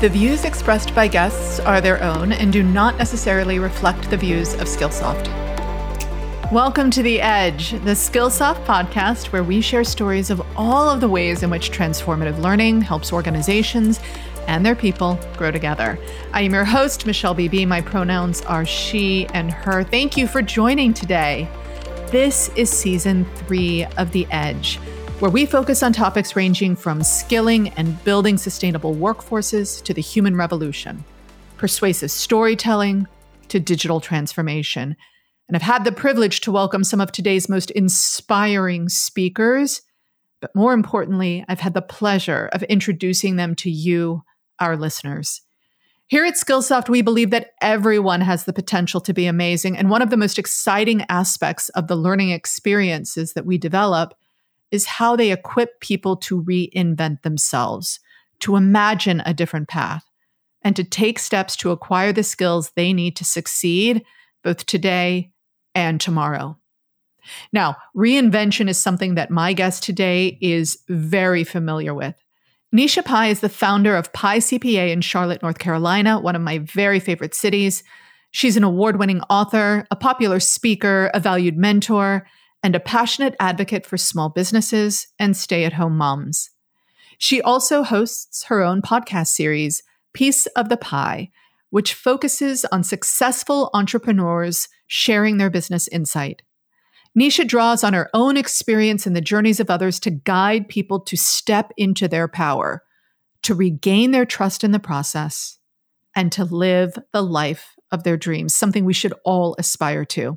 The views expressed by guests are their own and do not necessarily reflect the views of Skillsoft. Welcome to The Edge, the Skillsoft podcast where we share stories of all of the ways in which transformative learning helps organizations and their people grow together. I am your host, Michelle BB. My pronouns are she and her. Thank you for joining today. This is season 3 of The Edge, where we focus on topics ranging from skilling and building sustainable workforces to the human revolution, persuasive storytelling to digital transformation. And I've had the privilege to welcome some of today's most inspiring speakers, but more importantly, I've had the pleasure of introducing them to you, our listeners. Here at Skillsoft, we believe that everyone has the potential to be amazing, and one of the most exciting aspects of the learning experiences that we develop is how they equip people to reinvent themselves, to imagine a different path, and to take steps to acquire the skills they need to succeed both today and tomorrow. Now, reinvention is something that my guest today is very familiar with. Nesha Pai is the founder of Pai CPA in Charlotte, North Carolina, one of my very favorite cities. She's an award-winning author, a popular speaker, a valued mentor, and a passionate advocate for small businesses and stay-at-home moms. She also hosts her own podcast series, Piece of the Pie, which focuses on successful entrepreneurs sharing their business insight. Nesha draws on her own experience and the journeys of others to guide people to step into their power, to regain their trust in the process, and to live the life of their dreams, something we should all aspire to.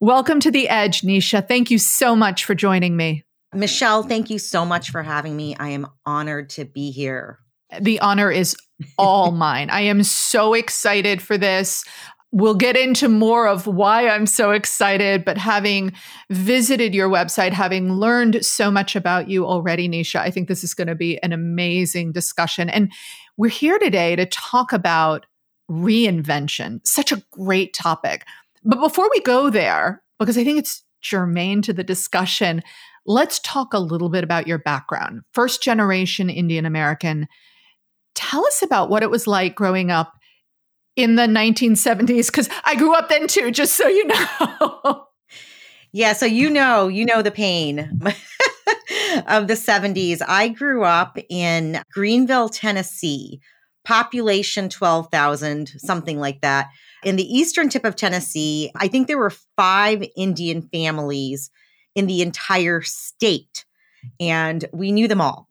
Welcome to The Edge, Nesha. Thank you so much for joining me. Michelle, thank you so much for having me. I am honored to be here. The honor is all mine. I am so excited for this. We'll get into more of why I'm so excited, but having visited your website, having learned so much about you already, Nesha, I think this is going to be an amazing discussion. And we're here today to talk about reinvention, such a great topic. But before we go there, because I think it's germane to the discussion, let's talk a little bit about your background. First generation Indian American. Tell us about what it was like growing up in the 1970s, because I grew up then too, just so you know. Yeah, so you know the pain of the 70s. I grew up in Greenville, Tennessee, population 12,000, something like that. In the eastern tip of Tennessee, I think there were 5 Indian families in the entire state, and we knew them all.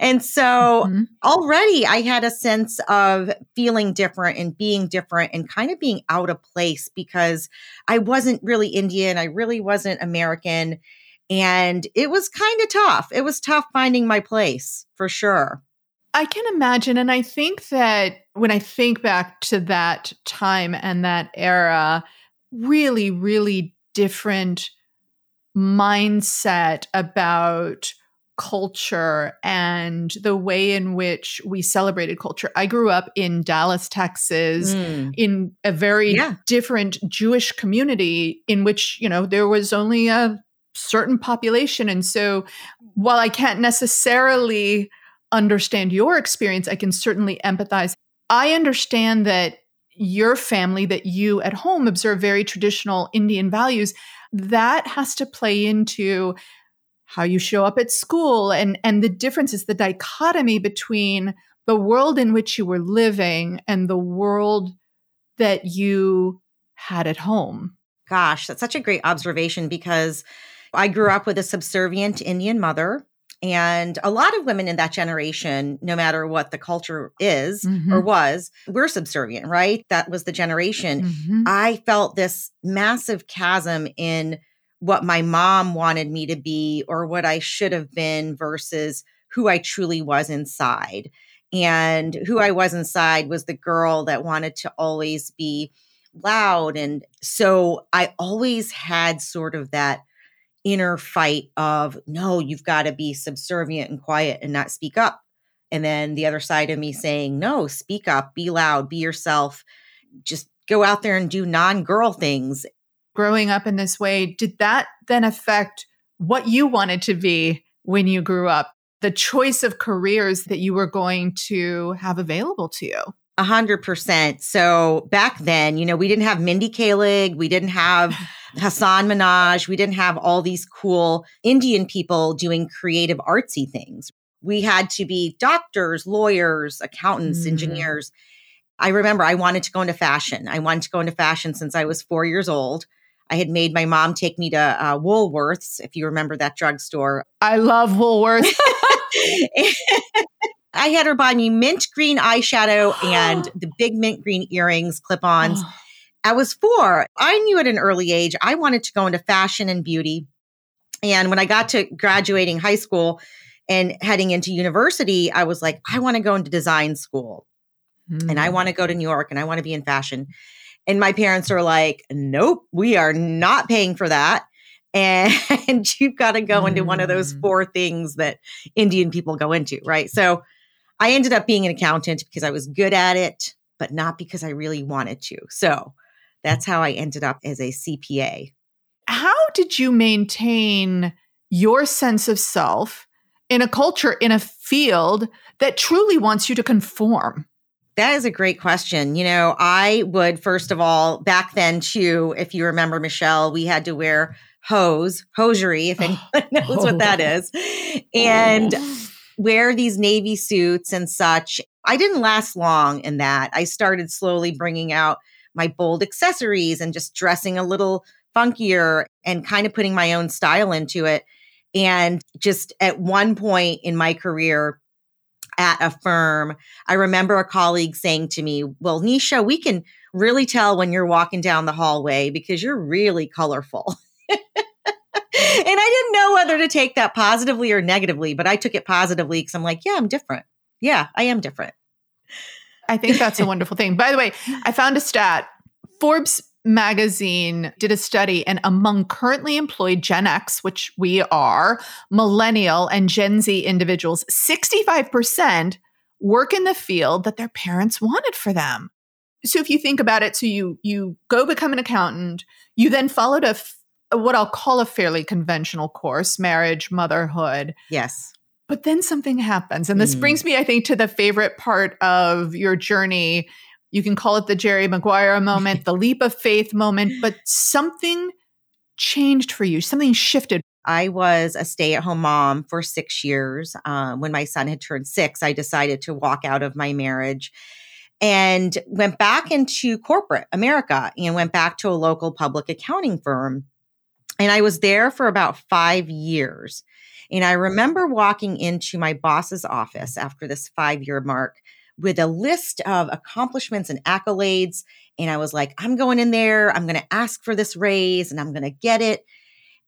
And so already I had a sense of feeling different and being different and kind of being out of place because I wasn't really Indian. I really wasn't American. And it was kind of tough. It was tough finding my place for sure. I can imagine. And I think that when I think back to that time and that era, really, really different mindset about culture and the way in which we celebrated culture. I grew up in Dallas, Texas, in a very different Jewish community in which, you know, there was only a certain population. And so while I can't necessarily understand your experience, I can certainly empathize. I understand that your family, that you at home observe very traditional Indian values, that has to play into how you show up at school and the differences, the dichotomy between the world in which you were living and the world that you had at home. Gosh, that's such a great observation because I grew up with a subservient Indian mother. And a lot of women in that generation, no matter what the culture is or was, we're subservient, right? That was the generation. I felt this massive chasm in what my mom wanted me to be or what I should have been versus who I truly was inside. And who I was inside was the girl that wanted to always be loud. And so I always had sort of that inner fight of, no, you've got to be subservient and quiet and not speak up. And then the other side of me saying, no, speak up, be loud, be yourself, just go out there and do non-girl things. Growing up in this way, did that then affect what you wanted to be when you grew up? the choice of careers that you were going to have available to you. 100%. So back then, you know, we didn't have Mindy Kaling. We didn't have Hasan Minhaj. We didn't have all these cool Indian people doing creative artsy things. We had to be doctors, lawyers, accountants, engineers. I remember I wanted to go into fashion. I wanted to go into fashion since I was 4 years old. I had made my mom take me to Woolworths, if you remember that drugstore. I love Woolworths. I had her buy me mint green eyeshadow and the big mint green earrings, clip-ons. I was four. I knew at an early age I wanted to go into fashion and beauty. And when I got to graduating high school and heading into university, I was like, I want to go into design school. And I want to go to New York and I want to be in fashion. And my parents are like, nope, we are not paying for that. And you've got to go into one of those four things that Indian people go into, right? So I ended up being an accountant because I was good at it, but not because I really wanted to. So that's how I ended up as a CPA. How did you maintain your sense of self in a culture, in a field that truly wants you to conform? That is a great question. You know, I would, first of all, back then too, if you remember, Michelle, we had to wear hosiery, if anyone knows what that is, and wear these navy suits and such. I didn't last long in that. I started slowly bringing out my bold accessories and just dressing a little funkier and kind of putting my own style into it. And just at one point in my career, at a firm, I remember a colleague saying to me, well, Nesha, we can really tell when you're walking down the hallway because you're really colorful. And I didn't know whether to take that positively or negatively, but I took it positively because I'm like, yeah, I'm different. Yeah, I am different. I think that's a wonderful thing. By the way, I found a stat. Forbes magazine did a study, and among currently employed Gen X, which we are, millennial and Gen Z individuals, 65% work in the field that their parents wanted for them. So if you think about it, so you go become an accountant, you then followed what I'll call a fairly conventional course, marriage, motherhood. Yes. But then something happens. And this brings me, I think, to the favorite part of your journey. You can call it the Jerry Maguire moment, the leap of faith moment, but something changed for you. Something shifted. I was a stay-at-home mom for 6 years. When my son had turned 6, I decided to walk out of my marriage and went back into corporate America and went back to a local public accounting firm. And I was there for about 5 years. And I remember walking into my boss's office after this 5-year mark with a list of accomplishments and accolades. And I was like, I'm going in there. I'm going to ask for this raise and I'm going to get it.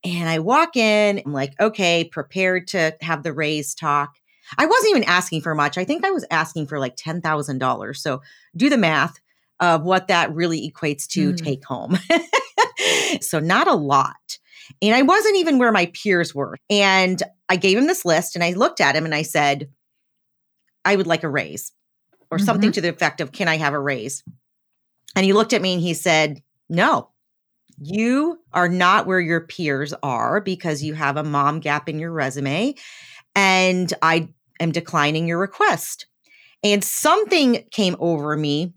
And I walk in. I'm like, okay, prepared to have the raise talk. I wasn't even asking for much. I think I was asking for like $10,000. So do the math of what that really equates to take home. So not a lot. And I wasn't even where my peers were. And I gave him this list and I looked at him and I said, I would like a raise. Or something to the effect of, can I have a raise? And he looked at me and he said, no, you are not where your peers are because you have a mom gap in your resume and I am declining your request. And something came over me.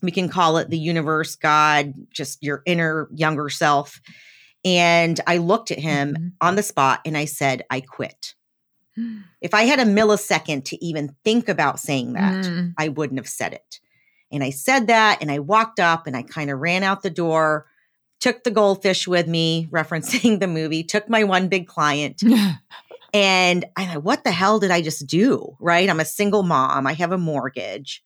We can call it the universe, God, just your inner younger self. And I looked at him on the spot and I said, I quit. If I had a millisecond to even think about saying that, I wouldn't have said it. And I said that, and I walked up and I kind of ran out the door, took the goldfish with me, referencing the movie, took my one big client. And I thought, what the hell did I just do? Right? I'm a single mom. I have a mortgage.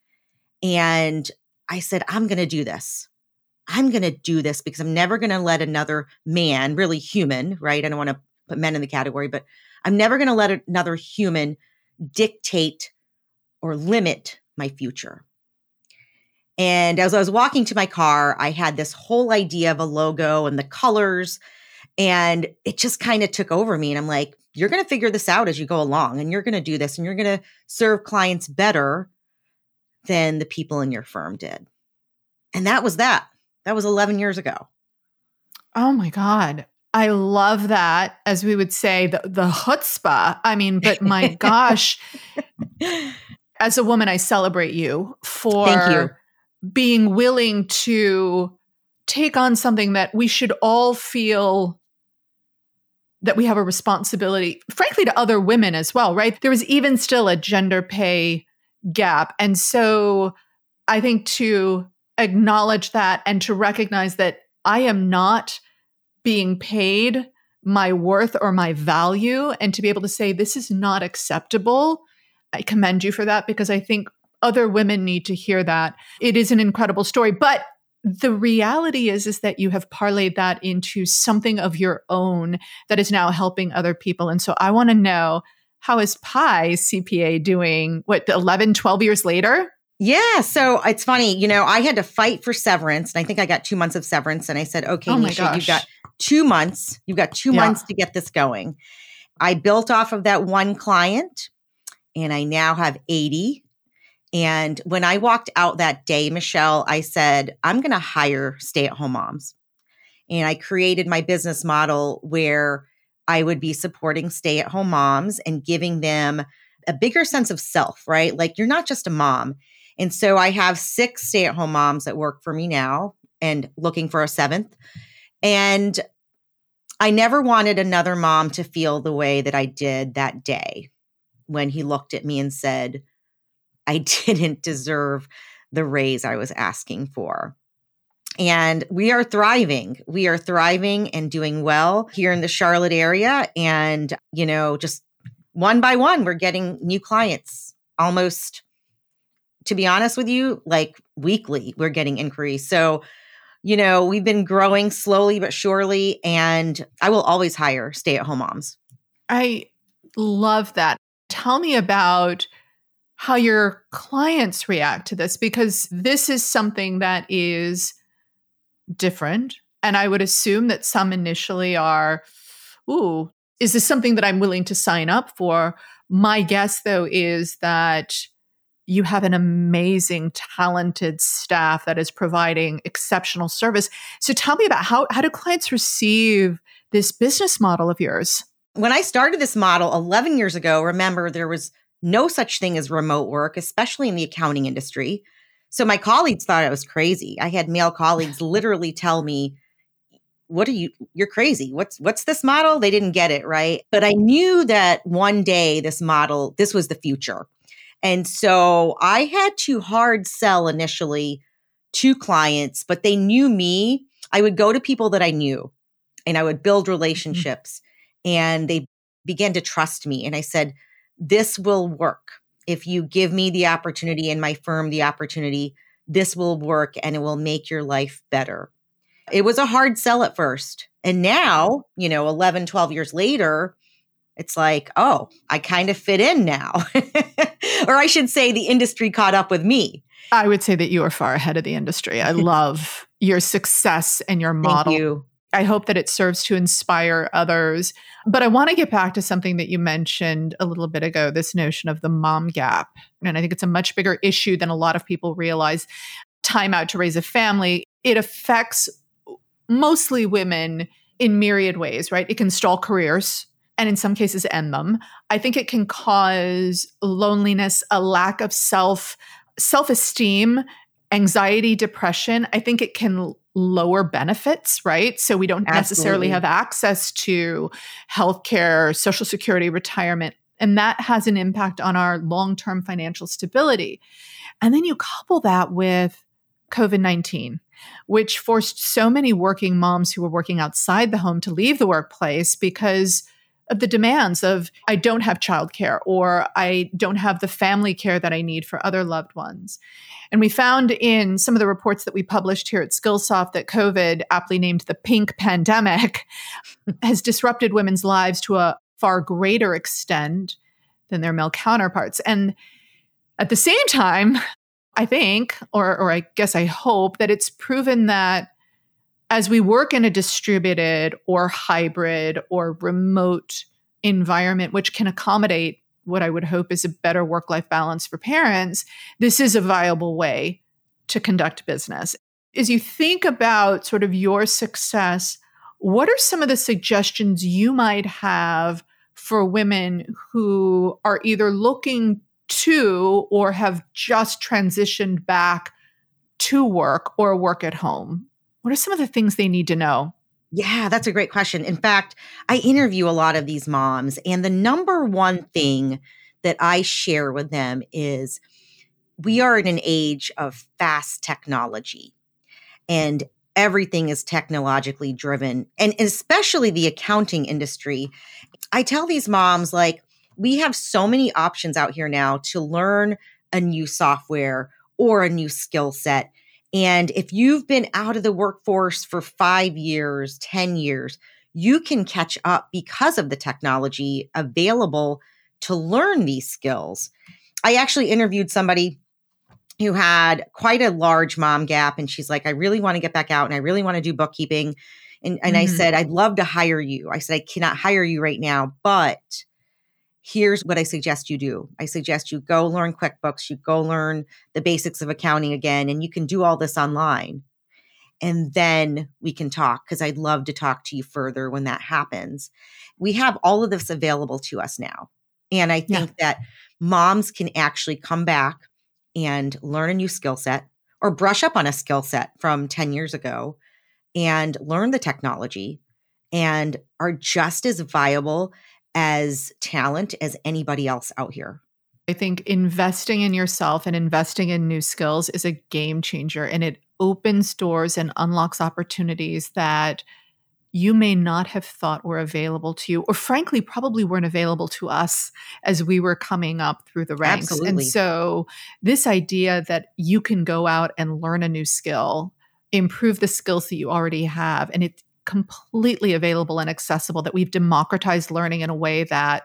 And I said, I'm going to do this. I'm going to do this because I'm never going to let another man, really human, right? I don't want to put men in the category, but I'm never going to let another human dictate or limit my future. And as I was walking to my car, I had this whole idea of a logo and the colors, and it just kind of took over me. And I'm like, you're going to figure this out as you go along, and you're going to do this, and you're going to serve clients better than the people in your firm did. And that was that. That was 11 years ago. Oh my God. I love that, as we would say, the chutzpah. I mean, but my gosh, as a woman, I celebrate you for being willing to take on something that we should all feel that we have a responsibility, frankly, to other women as well, right? There was even still a gender pay gap. And so I think to acknowledge that and to recognize that I am not being paid my worth or my value, and to be able to say, this is not acceptable. I commend you for that, because I think other women need to hear that. It is an incredible story. But the reality is that you have parlayed that into something of your own that is now helping other people. And so I want to know, how is Pai CPA doing, 12 years later? Yeah. So it's funny, I had to fight for severance, and I think I got 2 months of severance, and I said, okay, Nisha, you've got 2 months. You've got 2 months to get this going. I built off of that one client, and I now have 80. And when I walked out that day, Michelle, I said, I'm going to hire stay-at-home moms. And I created my business model where I would be supporting stay-at-home moms and giving them a bigger sense of self, right? Like, you're not just a mom. And so I have 6 stay-at-home moms that work for me now, and looking for a 7th. And I never wanted another mom to feel the way that I did that day when he looked at me and said, I didn't deserve the raise I was asking for. And we are thriving. We are thriving and doing well here in the Charlotte area. And, just one by one, we're getting new clients almost. To be honest with you, like weekly, we're getting inquiries. So, we've been growing slowly but surely, and I will always hire stay-at-home moms. I love that. Tell me about how your clients react to this, because this is something that is different. And I would assume that some initially are, ooh, is this something that I'm willing to sign up for? My guess, though, is that you have an amazing, talented staff that is providing exceptional service. So tell me about how do clients receive this business model of yours? When I started this model 11 years ago, remember, there was no such thing as remote work, especially in the accounting industry. So my colleagues thought I was crazy. I had male colleagues literally tell me, you're crazy. What's this model? They didn't get it, right? But I knew that one day this was the future. And so I had to hard sell initially to clients, but they knew me. I would go to people that I knew, and I would build relationships, and they began to trust me. And I said, this will work. If you give me the opportunity and my firm the opportunity, this will work, and it will make your life better. It was a hard sell at first. And now, 11, 12 years later, it's like, oh, I kind of fit in now. Or I should say, the industry caught up with me. I would say that you are far ahead of the industry. I love your success and your model. Thank you. I hope that it serves to inspire others. But I want to get back to something that you mentioned a little bit ago, this notion of the mom gap. And I think it's a much bigger issue than a lot of people realize. Time out to raise a family, it affects mostly women in myriad ways, right? It can stall careers, and in some cases end them. I think it can cause loneliness, a lack of self-esteem, anxiety, depression. I think it can lower benefits, right? So we don't necessarily have access to healthcare, Social Security, retirement, and that has an impact on our long-term financial stability. And then you couple that with COVID-19, which forced so many working moms who were working outside the home to leave the workplace because of the demands of, I don't have childcare, or I don't have the family care that I need for other loved ones. And we found in some of the reports that we published here at Skillsoft that COVID, aptly named the pink pandemic, has disrupted women's lives to a far greater extent than their male counterparts. And at the same time, I think, or I guess I hope, that it's proven that as we work in a distributed or hybrid or remote environment, which can accommodate what I would hope is a better work-life balance for parents, this is a viable way to conduct business. As you think about sort of your success, What are some of the suggestions you might have for women who are either looking to or have just transitioned back to work or work at home? What are some of the things they need to know? Yeah, that's a great question. In fact, I interview a lot of these moms, and the number one thing that I share with them is we are in an age of fast technology, and everything is technologically driven, and especially the accounting industry. I tell these moms, like, we have so many options out here now to learn a new software or a new skill set. And if you've been out of the workforce for 5 years, 10 years, you can catch up because of the technology available to learn these skills. I actually interviewed somebody who had quite a large mom gap. And she's like, I really want to get back out and I really want to do bookkeeping. And I said, I'd love to hire you. I said, I cannot hire you right now, but here's what I suggest you do. I suggest you go learn QuickBooks. You go learn the basics of accounting again, and you can do all this online. And then we can talk, because I'd love to talk to you further when that happens. We have all of this available to us now. And I think that moms can actually come back and learn a new skill set or brush up on a skill set from 10 years ago and learn the technology, and are just as viable as talent as anybody else out here. I think investing in yourself and investing in new skills is a game changer, and it opens doors and unlocks opportunities that you may not have thought were available to you, or frankly, probably weren't available to us as we were coming up through the ranks. Absolutely. And so this idea that you can go out and learn a new skill, improve the skills that you already have, and it's completely available and accessible, that we've democratized learning in a way that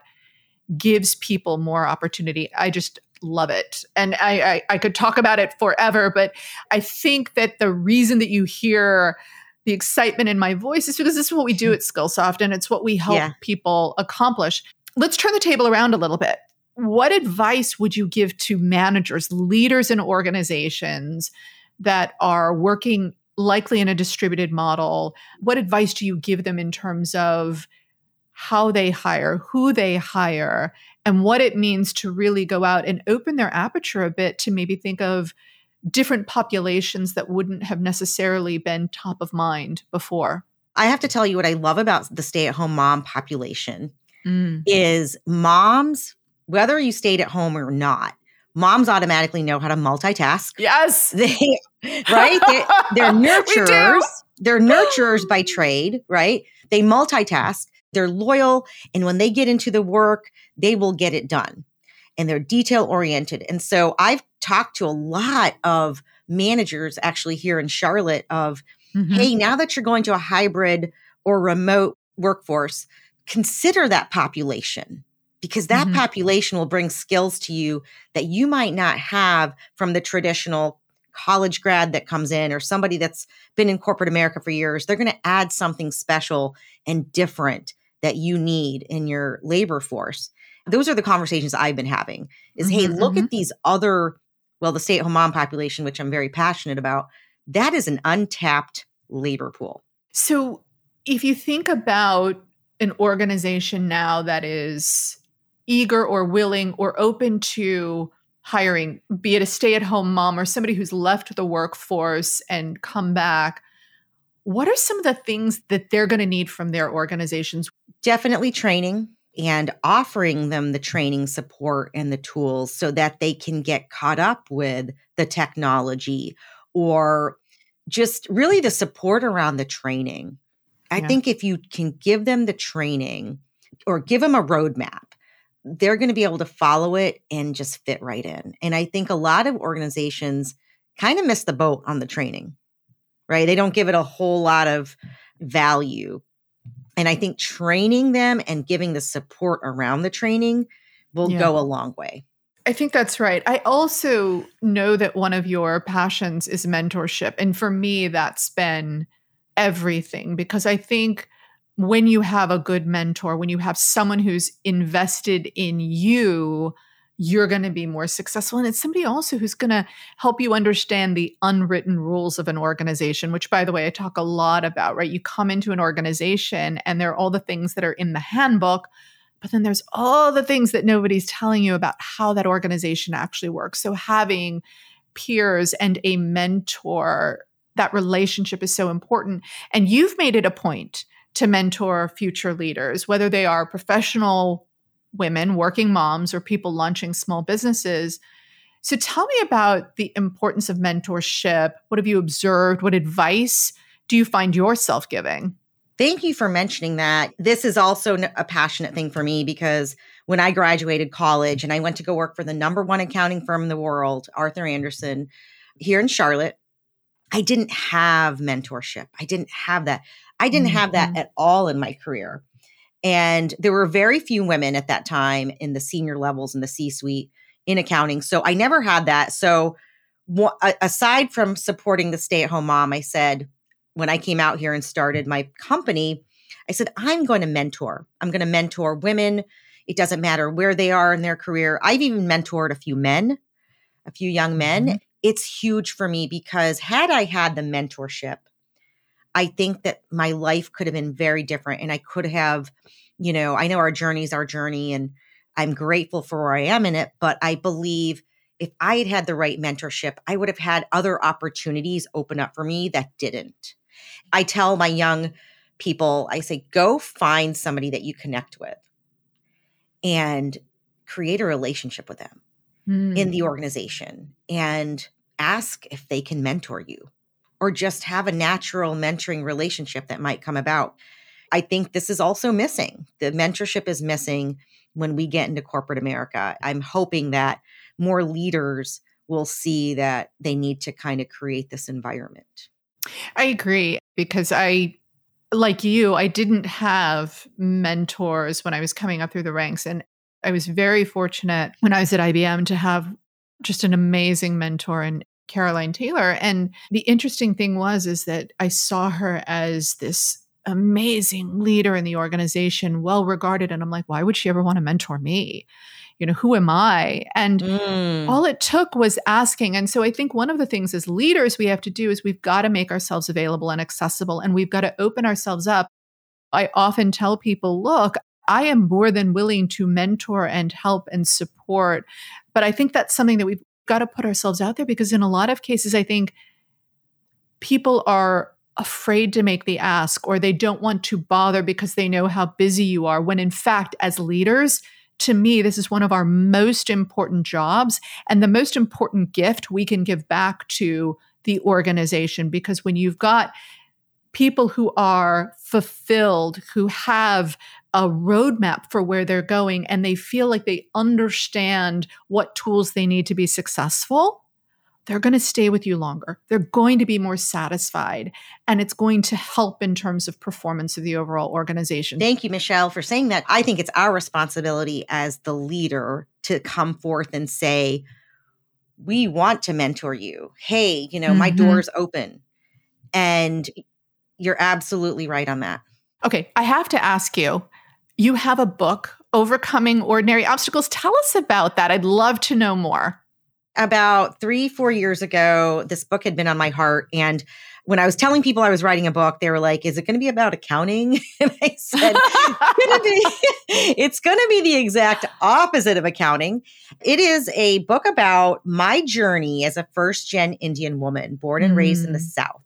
gives people more opportunity. I just love it. And I could talk about it forever, but I think that the reason that you hear the excitement in my voice is because this is what we do at Skillsoft, and it's what we help people accomplish. Let's turn the table around a little bit. What advice would you give to managers, leaders in organizations that are working likely in a distributed model? What advice do you give them in terms of how they hire, who they hire, and what it means to really go out and open their aperture a bit to maybe think of different populations that wouldn't have necessarily been top of mind before? I have to tell you what I love about the stay-at-home mom population is moms, whether you stayed at home or not, moms automatically know how to multitask. Yes. They're nurturers. They're nurturers by trade, right? They multitask. They're loyal. And when they get into the work, they will get it done. And they're detail-oriented. And so I've talked to a lot of managers actually here in Charlotte of, hey, now that you're going to a hybrid or remote workforce, consider that population, because that population will bring skills to you that you might not have from the traditional college grad that comes in, or somebody that's been in corporate America for years. They're going to add something special and different that you need in your labor force. Those are the conversations I've been having is, hey, look at these other, well, the stay-at-home mom population, which I'm very passionate about. That is an untapped labor pool. So if you think about an organization now that is eager or willing or open to hiring, be it a stay-at-home mom or somebody who's left the workforce and come back, what are some of the things that they're going to need from their organizations? Definitely training, and offering them the training, support, and the tools so that they can get caught up with the technology, or just really the support around the training. I think if you can give them the training or give them a roadmap, they're going to be able to follow it and just fit right in. And I think a lot of organizations kind of miss the boat on the training, right? They don't give it a whole lot of value. And I think training them and giving the support around the training will go a long way. I think that's right. I also know that one of your passions is mentorship. And for me, that's been everything, because I think when you have a good mentor, when you have someone who's invested in you, you're going to be more successful. And it's somebody also who's going to help you understand the unwritten rules of an organization, which, by the way, I talk a lot about, right? You come into an organization and there are all the things that are in the handbook, but then there's all the things that nobody's telling you about how that organization actually works. So having peers and a mentor, that relationship is so important. And you've made it a point to mentor future leaders, whether they are professional women, working moms, or people launching small businesses. So tell me about the importance of mentorship. What have you observed? What advice do you find yourself giving? Thank you for mentioning that. This is also a passionate thing for me because when I graduated college and I went to go work for the number one accounting firm in the world, Arthur Andersen, here in Charlotte, I didn't have mentorship. I didn't have that. I didn't have that at all in my career. And there were very few women at that time in the senior levels in the C-suite in accounting. So I never had that. So aside from supporting the stay-at-home mom, I said, when I came out here and started my company, I said, I'm going to mentor. I'm going to mentor women. It doesn't matter where they are in their career. I've even mentored a few young men. Mm-hmm. It's huge for me because had I had the mentorship, I think that my life could have been very different and I could have, you know, I know our journey is our journey and I'm grateful for where I am in it, but I believe if I had had the right mentorship, I would have had other opportunities open up for me that didn't. I tell my young people, I say, go find somebody that you connect with and create a relationship with them in the organization and ask if they can mentor you, or just have a natural mentoring relationship that might come about. I think this is also missing. The mentorship is missing when we get into corporate America. I'm hoping that more leaders will see that they need to kind of create this environment. I agree, because like you, I didn't have mentors when I was coming up through the ranks. And I was very fortunate when I was at IBM to have just an amazing mentor in Caroline Taylor. And the interesting thing is that I saw her as this amazing leader in the organization, well regarded. And I'm like, why would she ever want to mentor me? You know, who am I? And all it took was asking. And so I think one of the things as leaders we have to do is we've got to make ourselves available and accessible, and we've got to open ourselves up. I often tell people, look, I am more than willing to mentor and help and support. But I think that's something that we've got to put ourselves out there, because in a lot of cases, I think people are afraid to make the ask, or they don't want to bother because they know how busy you are. When in fact, as leaders, to me, this is one of our most important jobs and the most important gift we can give back to the organization. Because when you've got people who are fulfilled, who have a roadmap for where they're going, and they feel like they understand what tools they need to be successful, they're going to stay with you longer. They're going to be more satisfied, and it's going to help in terms of performance of the overall organization. Thank you, Michelle, for saying that. I think it's our responsibility as the leader to come forth and say, we want to mentor you. Hey, you know, my door's open. And you're absolutely right on that. Okay, I have to ask you, you have a book, Overcoming Ordinary Obstacles. Tell us about that. I'd love to know more. About 3-4 years ago, this book had been on my heart. And when I was telling people I was writing a book, they were like, is it going to be about accounting? And I said, it's going to be the exact opposite of accounting. It is a book about my journey as a first-gen Indian woman, born and raised in the South.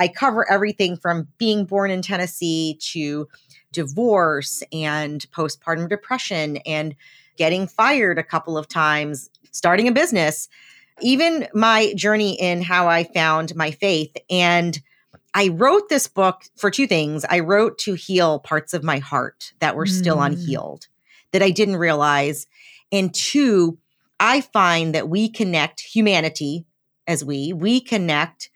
I cover everything from being born in Tennessee to divorce and postpartum depression and getting fired a couple of times, starting a business, even my journey in how I found my faith. And I wrote this book for two things. I wrote to heal parts of my heart that were still unhealed, that I didn't realize. And two, I find that we connect humanity as we connect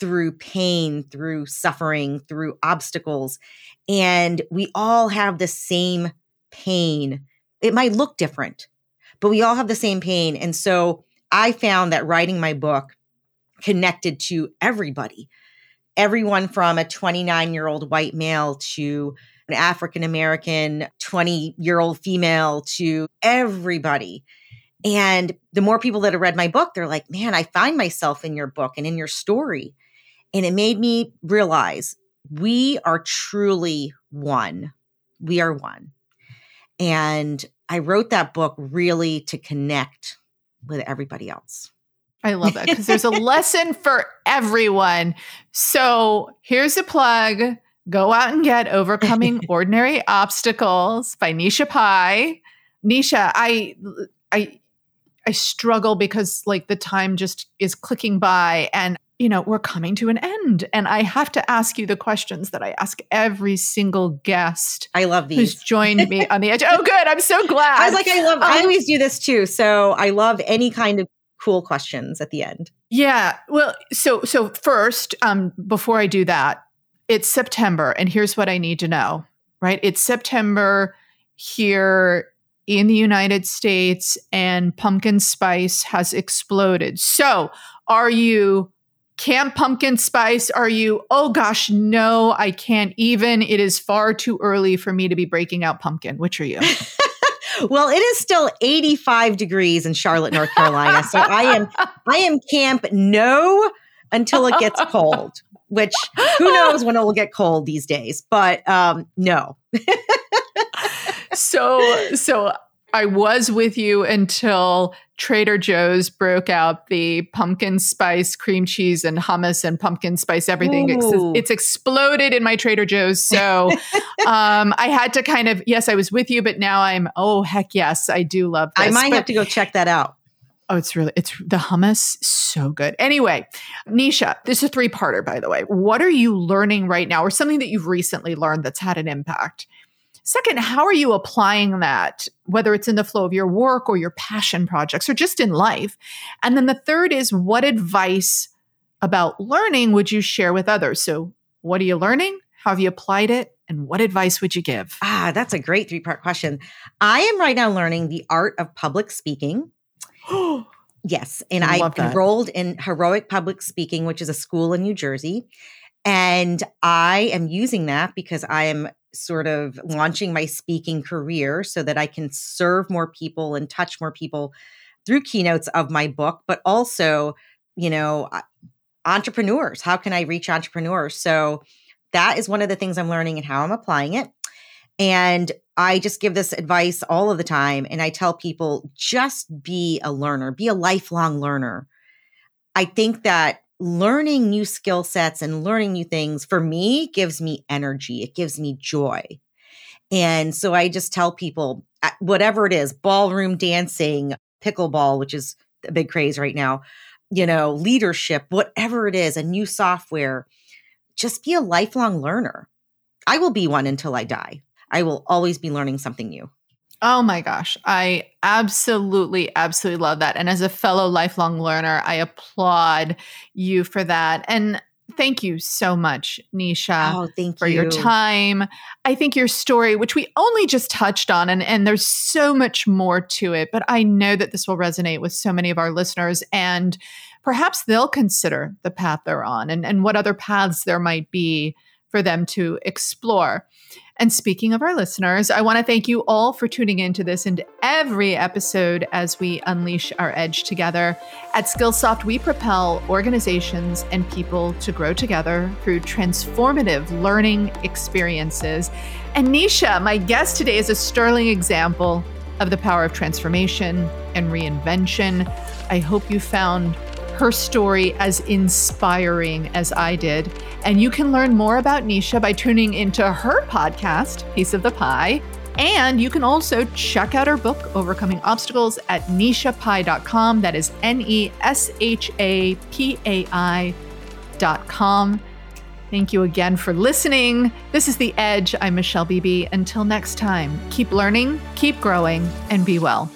through pain, through suffering, through obstacles. And we all have the same pain. It might look different, but we all have the same pain. And so I found that writing my book connected to everybody, everyone from a 29-year-old white male to an African-American 20-year-old female to everybody. And the more people that have read my book, they're like, man, I find myself in your book and in your story. And it made me realize we are truly one. We are one. And I wrote that book really to connect with everybody else. I love that because there's a lesson for everyone. So here's a plug. Go out and get Overcoming Ordinary Obstacles by Nesha Pai. Nesha, I struggle because like the time just is clicking by and, you know, we're coming to an end. And I have to ask you the questions that I ask every single guest. I love these. Who's joined me on The Edge. Oh, good. I'm so glad. I was like, I always do this too. So I love any kind of cool questions at the end. Yeah. Well, so first, before I do that, it's September. And here's what I need to know, right? It's September here in the United States and pumpkin spice has exploded. So are you Camp Pumpkin Spice? Are you, oh gosh, no, I can't even. It is far too early for me to be breaking out pumpkin. Which are you? Well, it is still 85 degrees in Charlotte, North Carolina. So I am camp no until it gets cold, which who knows when it will get cold these days, but no. So I was with you until Trader Joe's broke out the pumpkin spice, cream cheese, and hummus and pumpkin spice, everything. It's exploded in my Trader Joe's. So I had to kind of, yes, I was with you, but now I'm, oh, heck yes, I do love this. I might have to go check that out. Oh, it's the hummus. So good. Anyway, Nesha, this is a three-parter, by the way. What are you learning right now or something that you've recently learned that's had an impact? Second, how are you applying that, whether it's in the flow of your work or your passion projects or just in life? And then the third is, what advice about learning would you share with others? So what are you learning? How have you applied it? And what advice would you give? Ah, that's a great three-part question. I am right now learning the art of public speaking. Yes. And I enrolled in Heroic Public Speaking, which is a school in New Jersey. And I am using that because I am sort of launching my speaking career so that I can serve more people and touch more people through keynotes of my book, but also, you know, entrepreneurs. How can I reach entrepreneurs? So that is one of the things I'm learning and how I'm applying it. And I just give this advice all of the time. And I tell people, just be a learner, be a lifelong learner. I think that learning new skill sets and learning new things for me gives me energy. It gives me joy. And so I just tell people, whatever it is, ballroom dancing, pickleball, which is a big craze right now, you know, leadership, whatever it is, a new software, just be a lifelong learner. I will be one until I die. I will always be learning something new. Oh my gosh. I absolutely, absolutely love that. And as a fellow lifelong learner, I applaud you for that. And thank you so much, Nesha, for your time. I think your story, which we only just touched on, and there's so much more to it, but I know that this will resonate with so many of our listeners, and perhaps they'll consider the path they're on and what other paths there might be for them to explore. And speaking of our listeners, I want to thank you all for tuning into this and every episode as we unleash our edge together. At Skillsoft, we propel organizations and people to grow together through transformative learning experiences. And Nesha, my guest today, is a sterling example of the power of transformation and reinvention. I hope you found her story as inspiring as I did. And you can learn more about Nesha by tuning into her podcast, Piece of the Pie. And you can also check out her book, Overcoming Obstacles, at neshapai.com. That is neshapai.com. Thank you again for listening. This is The Edge. I'm Michelle Beebe. Until next time, keep learning, keep growing, and be well.